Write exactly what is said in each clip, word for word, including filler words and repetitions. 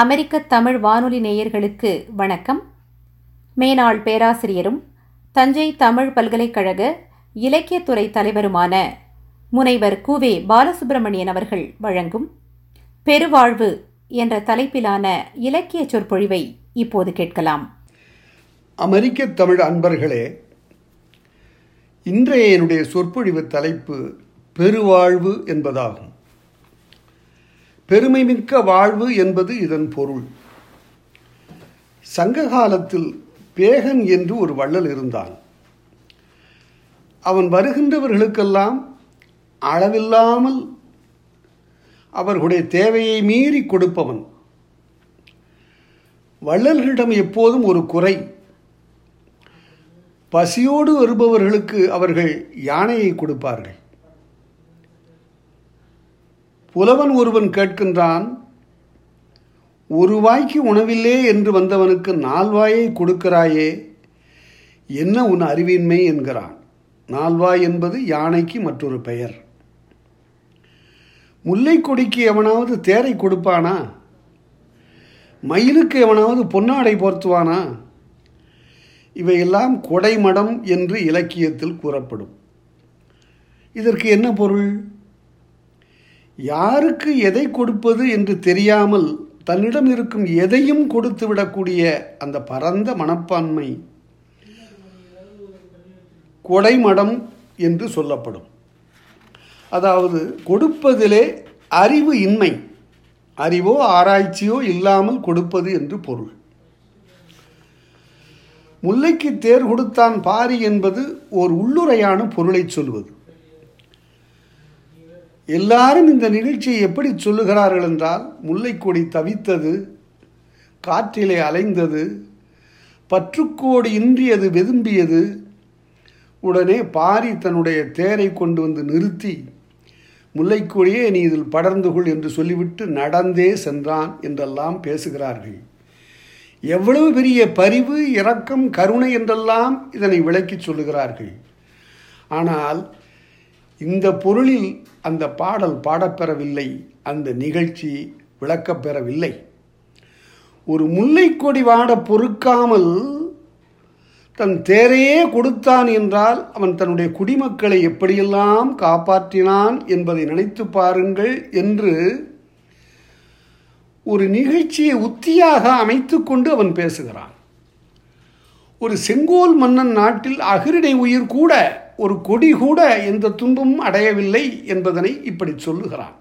அமெரிக்க தமிழ் வானொலி நேயர்களுக்கு வணக்கம். மேனாள் பேராசிரியரும் தஞ்சை தமிழ் பல்கலைக்கழக இலக்கியத்துறை தலைவருமான முனைவர் கூவே பாலசுப்ரமணியன் அவர்கள் வழங்கும் பெருவாழ்வு என்ற தலைப்பிலான இலக்கிய சொற்பொழிவை இப்போது கேட்கலாம். அமெரிக்க தமிழ் அன்பர்களே, இன்றைய என்னுடைய சொற்பொழிவு தலைப்பு பெருவாழ்வு என்பதாகும். பெருமைமிக்க வாழ்வு என்பது இதன் பொருள். சங்க காலத்தில் பேகன் என்று ஒரு வள்ளல் இருந்தான். அவன் வருகின்றவர்களுக்கெல்லாம் அளவில்லாமல் அவர்களுடைய தேவையை மீறி கொடுப்பவன். வள்ளல்களிடம் எப்போதும் ஒரு குறை. பசியோடு வருபவர்களுக்கு அவர்கள் யானையை கொடுப்பார்கள். புலவன் ஒருவன் கேட்கின்றான், ஒரு வாய்க்கு உணவில்லே என்று வந்தவனுக்கு நால்வாயை கொடுக்கிறாயே, என்ன உன் அறிவின்மை என்கிறான். நால்வாய் என்பது யானைக்கு மற்றொரு பெயர். முல்லை கொடிக்கு எவனாவது தேரை கொடுப்பானா? மயிலுக்கு எவனாவது பொன்னாடை போர்த்துவானா? இவையெல்லாம் கொடைமடம் என்று இலக்கியத்தில் கூறப்படும். இதற்கு என்ன பொருள்? யாருக்கு எதை கொடுப்பது என்று தெரியாமல் தன்னிடம் இருக்கும் எதையும் கொடுத்து விடக்கூடிய அந்த பரந்த மனப்பான்மை கொடைமடம் என்று சொல்லப்படும். அதாவது கொடுப்பதிலே அறிவு இன்மை, அறிவோ ஆராய்ச்சியோ இல்லாமல் கொடுப்பது என்று பொருள். முல்லைக்கு தேர் கொடுத்தான் பாரி என்பது ஒரு உள்ளுரையான பொருளை சொல்வது. எல்லாரும் இந்த நிகழ்ச்சியை எப்படி சொல்லுகிறார்கள் என்றால், முல்லைக்கொடி தவித்தது, காற்றிலே அலைந்தது, பற்றுக்கோடி இன்றி அது வெதும்பியது. உடனே பாரி தன்னுடைய தேரை கொண்டு வந்து நிறுத்தி, முல்லைக்கொடியே நீ இதில் படர்ந்து கொள் என்று சொல்லிவிட்டு நடந்தே சென்றான் என்றெல்லாம் பேசுகிறார்கள். எவ்வளவு பெரிய பரிவு, இரக்கம், கருணை என்றெல்லாம் இதனை விளக்கி சொல்லுகிறார்கள். ஆனால் இந்த பொருளில் அந்த பாடல் பாடப்பெறவில்லை, அந்த நிகழ்ச்சி விளக்கப்பெறவில்லை. ஒரு முல்லைக்கொடி வாட பொறுக்காமல் தன் தேரையே கொடுத்தான் என்றால் அவன் தன்னுடைய குடிமக்களை எப்படியெல்லாம் காப்பாற்றினான் என்பதை நினைத்து பாருங்கள் என்று ஒரு நிகழ்ச்சியை உத்தியாக அமைத்து கொண்டு அவன் பேசுகிறான். ஒரு செங்கோல் மன்னன் நாட்டில் அகிரிடை உயிர் கூட, ஒரு கொடி கூட எந்த துன்பமும் அடையவில்லை என்பதனை இப்படி சொல்லுகிறான்.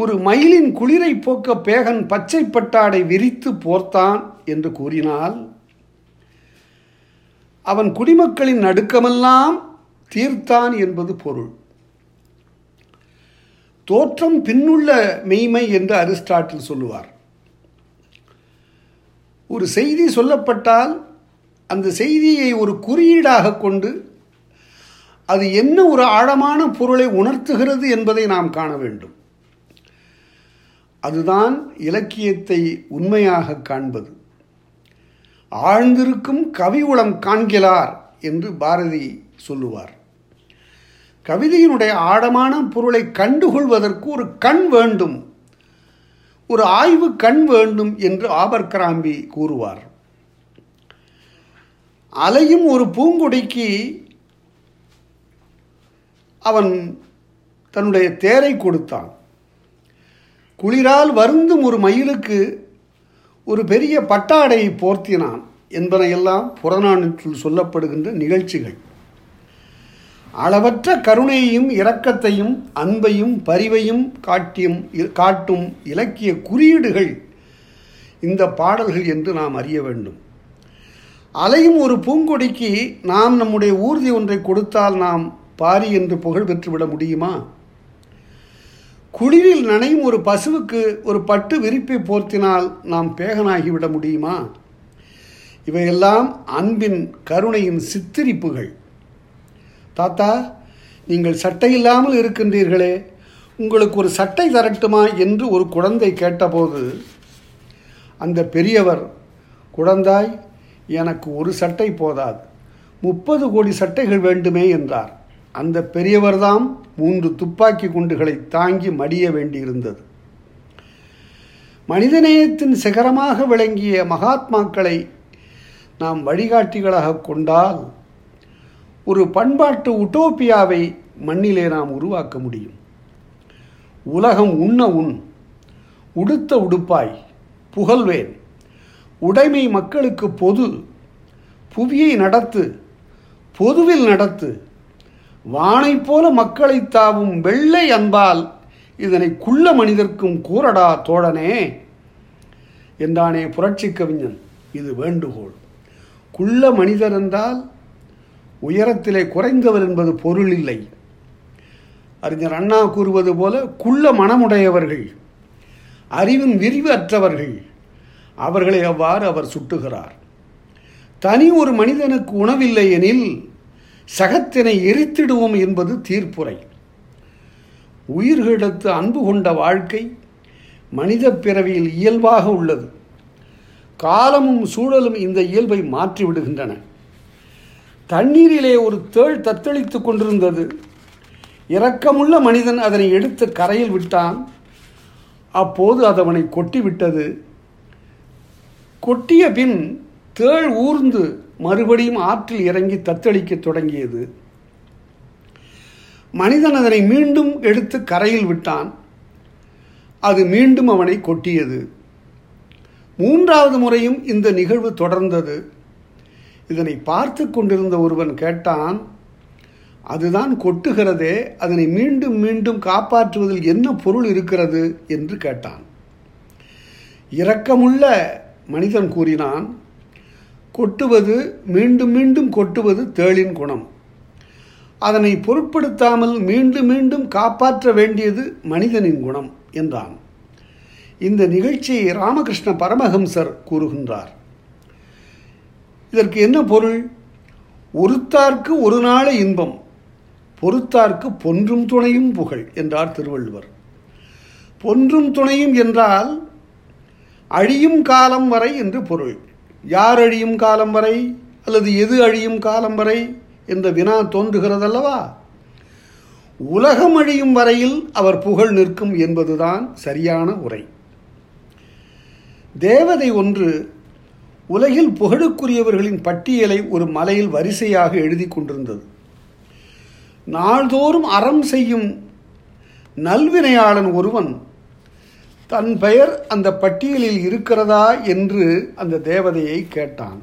ஒரு மயிலின் குளிரை போக்க பேகன் பச்சை பட்டாடை விரித்து போர்த்தான் என்று கூறினால், அவன் குடிமக்களின் நடுக்கமெல்லாம் தீர்த்தான் என்பது பொருள். தோற்றம் பின்னுள்ள மெய்மை என்று அரிஸ்டாட்டில் சொல்லுவார். ஒரு செய்தி சொல்லப்பட்டால் அந்த செய்தியை ஒரு குறியீடாக கொண்டு அது என்ன ஒரு ஆழமான பொருளை உணர்த்துகிறது என்பதை நாம் காண வேண்டும். அதுதான் இலக்கியத்தை உண்மையாக காண்பது. ஆழ்ந்திருக்கும் கவி உளம் காண்கிறார் என்று பாரதி சொல்லுவார். கவிதையினுடைய ஆழமான பொருளை கண்டுகொள்வதற்கு ஒரு கண் வேண்டும், ஒரு ஆய்வு கண் வேண்டும் என்று ஆபர் கிராம்பி கூறுவார். அலையும் ஒரு பூங்கொடிக்கு அவன் தன்னுடைய தேரை கொடுத்தான். குளிரால் வருந்தும் ஒரு மயிலுக்கு ஒரு பெரிய பட்டாடை போர்த்தினான் என்பதையெல்லாம் புறநானூற்றில் சொல்லப்படுகின்ற நிகழ்ச்சிகள். அளவற்ற கருணையையும் இரக்கத்தையும் அன்பையும் பரிவையும் காட்டியும் காட்டும் இலக்கிய குறியீடுகள் இந்த பாடல்கள் என்று நாம் அறிய வேண்டும். அலையும் ஒரு பூங்கொடிக்கு நாம் நம்முடைய ஊர்தி ஒன்றை கொடுத்தால் நாம் பாரி என்று புகழ் பெற்றுவிட முடியுமா? குளிரில் நனையும் ஒரு பசுவுக்கு ஒரு பட்டு விரிப்பை போர்த்தினால் நாம் பேகனாகிவிட முடியுமா? இவையெல்லாம் அன்பின் கருணையின் சித்திரிப்புகள். தாத்தா, நீங்கள் சட்டை இல்லாமல் இருக்கின்றீர்களே, உங்களுக்கு ஒரு சட்டை தரட்டுமா என்று ஒரு குழந்தை கேட்டபோது அந்த பெரியவர், குழந்தாய், எனக்கு ஒரு சட்டை போதாது, முப்பது கோடி சட்டைகள் வேண்டுமே என்றார். அந்த பெரியவர்தான் மூன்று துப்பாக்கி குண்டுகளை தாங்கி மடிய வேண்டியிருந்தது. மனிதநேயத்தின் சிகரமாக விளங்கிய மகாத்மாக்களை நாம் வழிகாட்டிகளாக கொண்டால் ஒரு பண்பாட்டு உட்டோப்பியாவை மண்ணிலே நாம் உருவாக்க முடியும். உலகம் உண்ண உண், உடுத்த உடுப்பாய், புகழ்வேன், உடைமை மக்களுக்கு பொது, புவியை நடத்து, பொதுவில் நடத்து, வானை போல மக்களை தாவும் வெள்ளை அன்பால் இதனை குள்ள மனிதர்க்கும் கூறடா தோழனே என்றானே புரட்சி கவிஞன். இது வேண்டுகோள். குள்ள மனிதர் என்றால் உயரத்திலே குறைந்தவர் என்பது பொருள் இல்லை. அறிஞர் அண்ணா கூறுவது போல குள்ள மனமுடையவர்கள், அறிவின் விரிவு அற்றவர்கள், அவர்களை அவ்வாறு அவர் சுட்டுகிறார். தனி ஒரு மனிதனுக்கு உணவில்லை எனில் சகத்தினை எரித்திடுவோம் என்பது தீர்ப்புரை. உயிர்களிடத்து அன்பு கொண்ட வாழ்க்கை மனித பிறவியில் இயல்பாக உள்ளது. காலமும் சூழலும் இந்த இயல்பை மாற்றிவிடுகின்றன. தண்ணீரிலே ஒரு தேள் தத்தளித்து கொண்டிருந்தது. இரக்கமுள்ள மனிதன் அதனை எடுத்து கரையில் விட்டான். அப்போது அதவனை கொட்டிவிட்டது. கொட்டிய பின் தேள் ஊர்ந்து மறுபடியும் ஆற்றில் இறங்கி தத்தளிக்க தொடங்கியது. மனிதன் அதனை மீண்டும் எடுத்து கரையில் விட்டான். அது மீண்டும் அவனை கொட்டியது. மூன்றாவது முறையும் இந்த நிகழ்வு தொடர்ந்தது. இதனை பார்த்து கொண்டிருந்த ஒருவன் கேட்டான், அதுதான் கொட்டுகிறதே, அதனை மீண்டும் மீண்டும் காப்பாற்றுவதில் என்ன பொருள் இருக்கிறது என்று கேட்டான். இரக்கமுள்ள மனிதன் கூறினான், கொட்டுவது மீண்டும் மீண்டும் கொட்டுவது தேளின் குணம். அதனை பொருட்படுத்தாமல் மீண்டும் மீண்டும் காப்பாற்ற வேண்டியது மனிதனின் குணம் என்றான். இந்த நிகழ்ச்சியை ராமகிருஷ்ண பரமஹம்சர் கூறுகின்றார். இதற்கு என்ன பொருள்? ஒருத்தார்க்கு ஒரு நாளே இன்பம், பொறுத்தார்க்கு பொன்றும் துணையும் புகழ் என்றார் திருவள்ளுவர். பொன்றும் துணையும் என்றால் அழியும் காலம் வரை என்று பொருள். யார் அழியும் காலம் வரை அல்லது எது அழியும் காலம் வரை என்ற வினா தோன்றுகிறதல்லவா? உலகம் அழியும் வரையில் அவர் புகழ் நிற்கும் என்பதுதான் சரியான உரை. தேவதை ஒன்று உலகில் புகழுக்குரியவர்களின் பட்டியலை ஒரு மலையில் வரிசையாக எழுதி கொண்டிருந்தது. நாள்தோறும் அறம் செய்யும் நல்வினையாளன் ஒருவன் தன் பெயர் அந்த பட்டியலில் இருக்கிறதா என்று அந்த தேவதையை கேட்டான்.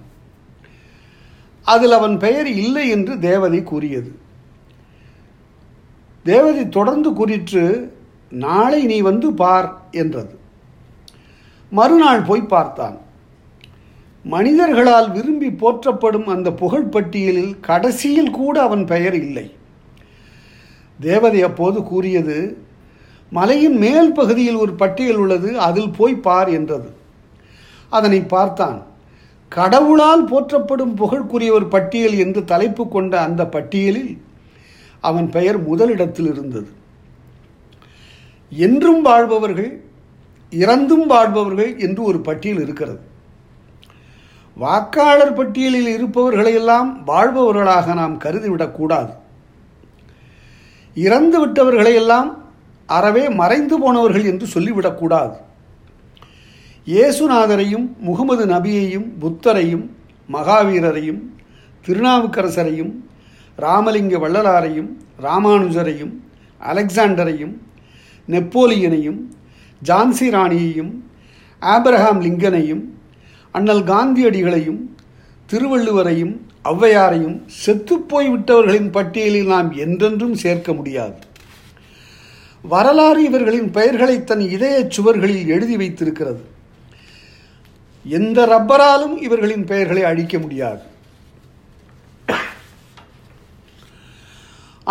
அதில் அவன் பெயர் இல்லை என்று தேவதை கூறியது. தேவதை தொடர்ந்து கூறிற்று, நாளை நீ வந்து பார் என்றது. மறுநாள் போய் பார்த்தான். மனிதர்களால் விரும்பி போற்றப்படும் அந்த புகழ்பட்டியலில் கடைசியில் கூட அவன் பெயர் இல்லை. தேவதை அப்போது கூறியது, மலையின் மேல் பகுதியில் ஒரு பட்டியல் உள்ளது, அதில் போய் பார் என்றது. அதனை பார்த்தான். கடவுளால் போற்றப்படும் புகழ்க்குரியவர் பட்டியல் என்று தலைப்பு கொண்ட அந்த பட்டியலில் அவன் பெயர் முதலிடத்தில் இருந்தது. என்றும் வாழ்பவர்கள், இறந்தும் வாழ்பவர்கள் என்று ஒரு பட்டியல் இருக்கிறது. வாக்காளர் பட்டியலில் இருப்பவர்களையெல்லாம் வாழ்பவர்களாக நாம் கருதிவிடக்கூடாது. இறந்து விட்டவர்களையெல்லாம் அறவே மறைந்து போனவர்கள் என்று சொல்லிவிடக்கூடாது. இயேசுநாதரையும் முகமது நபியையும் புத்தரையும் மகாவீரரையும் திருநாவுக்கரசரையும் ராமலிங்க வள்ளலாரையும் இராமானுஜரையும் அலெக்சாண்டரையும் நெப்போலியனையும் ஜான்சி ராணியையும் ஆப்ரஹாம் லிங்கனையும் அண்ணல் காந்தியடிகளையும் திருவள்ளுவரையும் அவ்வையாரையும் செத்துப்போய் விட்டவர்களின் பட்டியலில் நாம் என்றென்றும் சேர்க்க முடியாது. வரலாறு இவர்களின் பெயர்களை தன் இதய சுவர்களில் எழுதி வைத்திருக்கிறது. எந்த ரப்பராலும் இவர்களின் பெயர்களை அழிக்க முடியாது.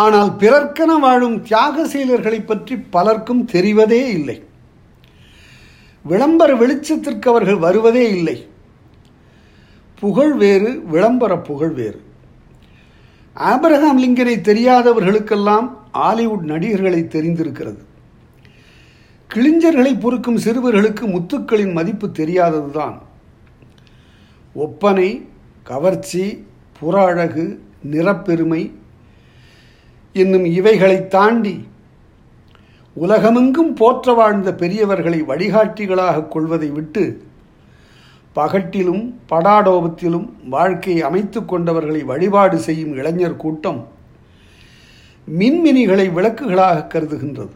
ஆனால் பிறர்க்கென வாழும் தியாக செயலர்களை பற்றி பலருக்கும் தெரிவதே இல்லை. விளம்பர வெளிச்சத்திற்கு அவர்கள் வருவதே இல்லை. புகழ் வேறு, விளம்பர புகழ் வேறு. ஆப்ரஹாம் லிங்கனை தெரியாதவர்களுக்கெல்லாம் ஹாலிவுட் நடிகர்களை தெரிந்திருக்கிறது. கிளிஞ்சர்களை பொறுக்கும் சிறுவர்களுக்கு முத்துக்களின் மதிப்பு தெரியாததுதான். ஒப்பனை, கவர்ச்சி, புற அழகு, நிறப்பெருமை என்னும் இவைகளை தாண்டி உலகமெங்கும் போற்ற வாழ்ந்த பெரியவர்களை வழிகாட்டிகளாக கொள்வதை விட்டு பகட்டிலும் படாடோபத்திலும் வாழ்க்கையை அமைத்து கொண்டவர்களை வழிபாடு செய்யும் இளைஞர் கூட்டம் மின்மினிகளை விளக்குகளாக கருதுகின்றது.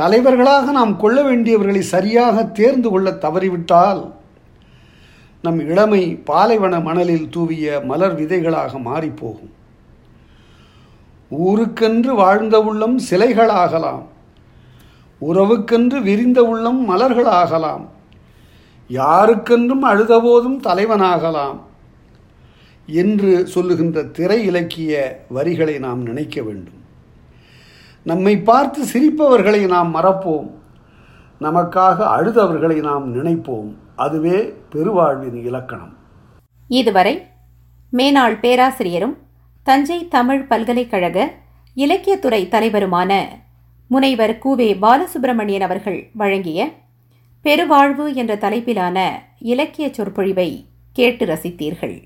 தலைவர்களாக நாம் கொள்ள வேண்டியவர்களை சரியாக தேர்ந்து கொள்ள தவறிவிட்டால் நம் இளமை பாலைவன மணலில் தூவிய மலர் விதைகளாக மாறிப்போகும். ஊருக்கென்று வாழ்ந்த உள்ளம் சிலைகளாகலாம், உறவுக்கென்று விரிந்த உள்ளம் மலர்களாகலாம், யாருக்கென்றும் அழுதபோதும் தலைவனாகலாம் என்று சொல்லுகின்ற திரை இலக்கிய வரிகளை நாம் நினைக்க வேண்டும். நம்மை பார்த்து சிரிப்பவர்களை நாம் மறப்போம், நமக்காக அழுதவர்களை நாம் நினைப்போம். அதுவே பெருவாழ்வின் இலக்கணம். இதுவரை மேனாள் பேராசிரியரும் தஞ்சை தமிழ் பல்கலைக்கழக இலக்கியத்துறை தலைவருமான முனைவர் கூவே பாலசுப்ரமணியன் அவர்கள் வழங்கிய பெருவாழ்வு என்ற தலைப்பிலான இலக்கிய சொற்பொழிவை கேட்டு ரசித்தீர்கள்.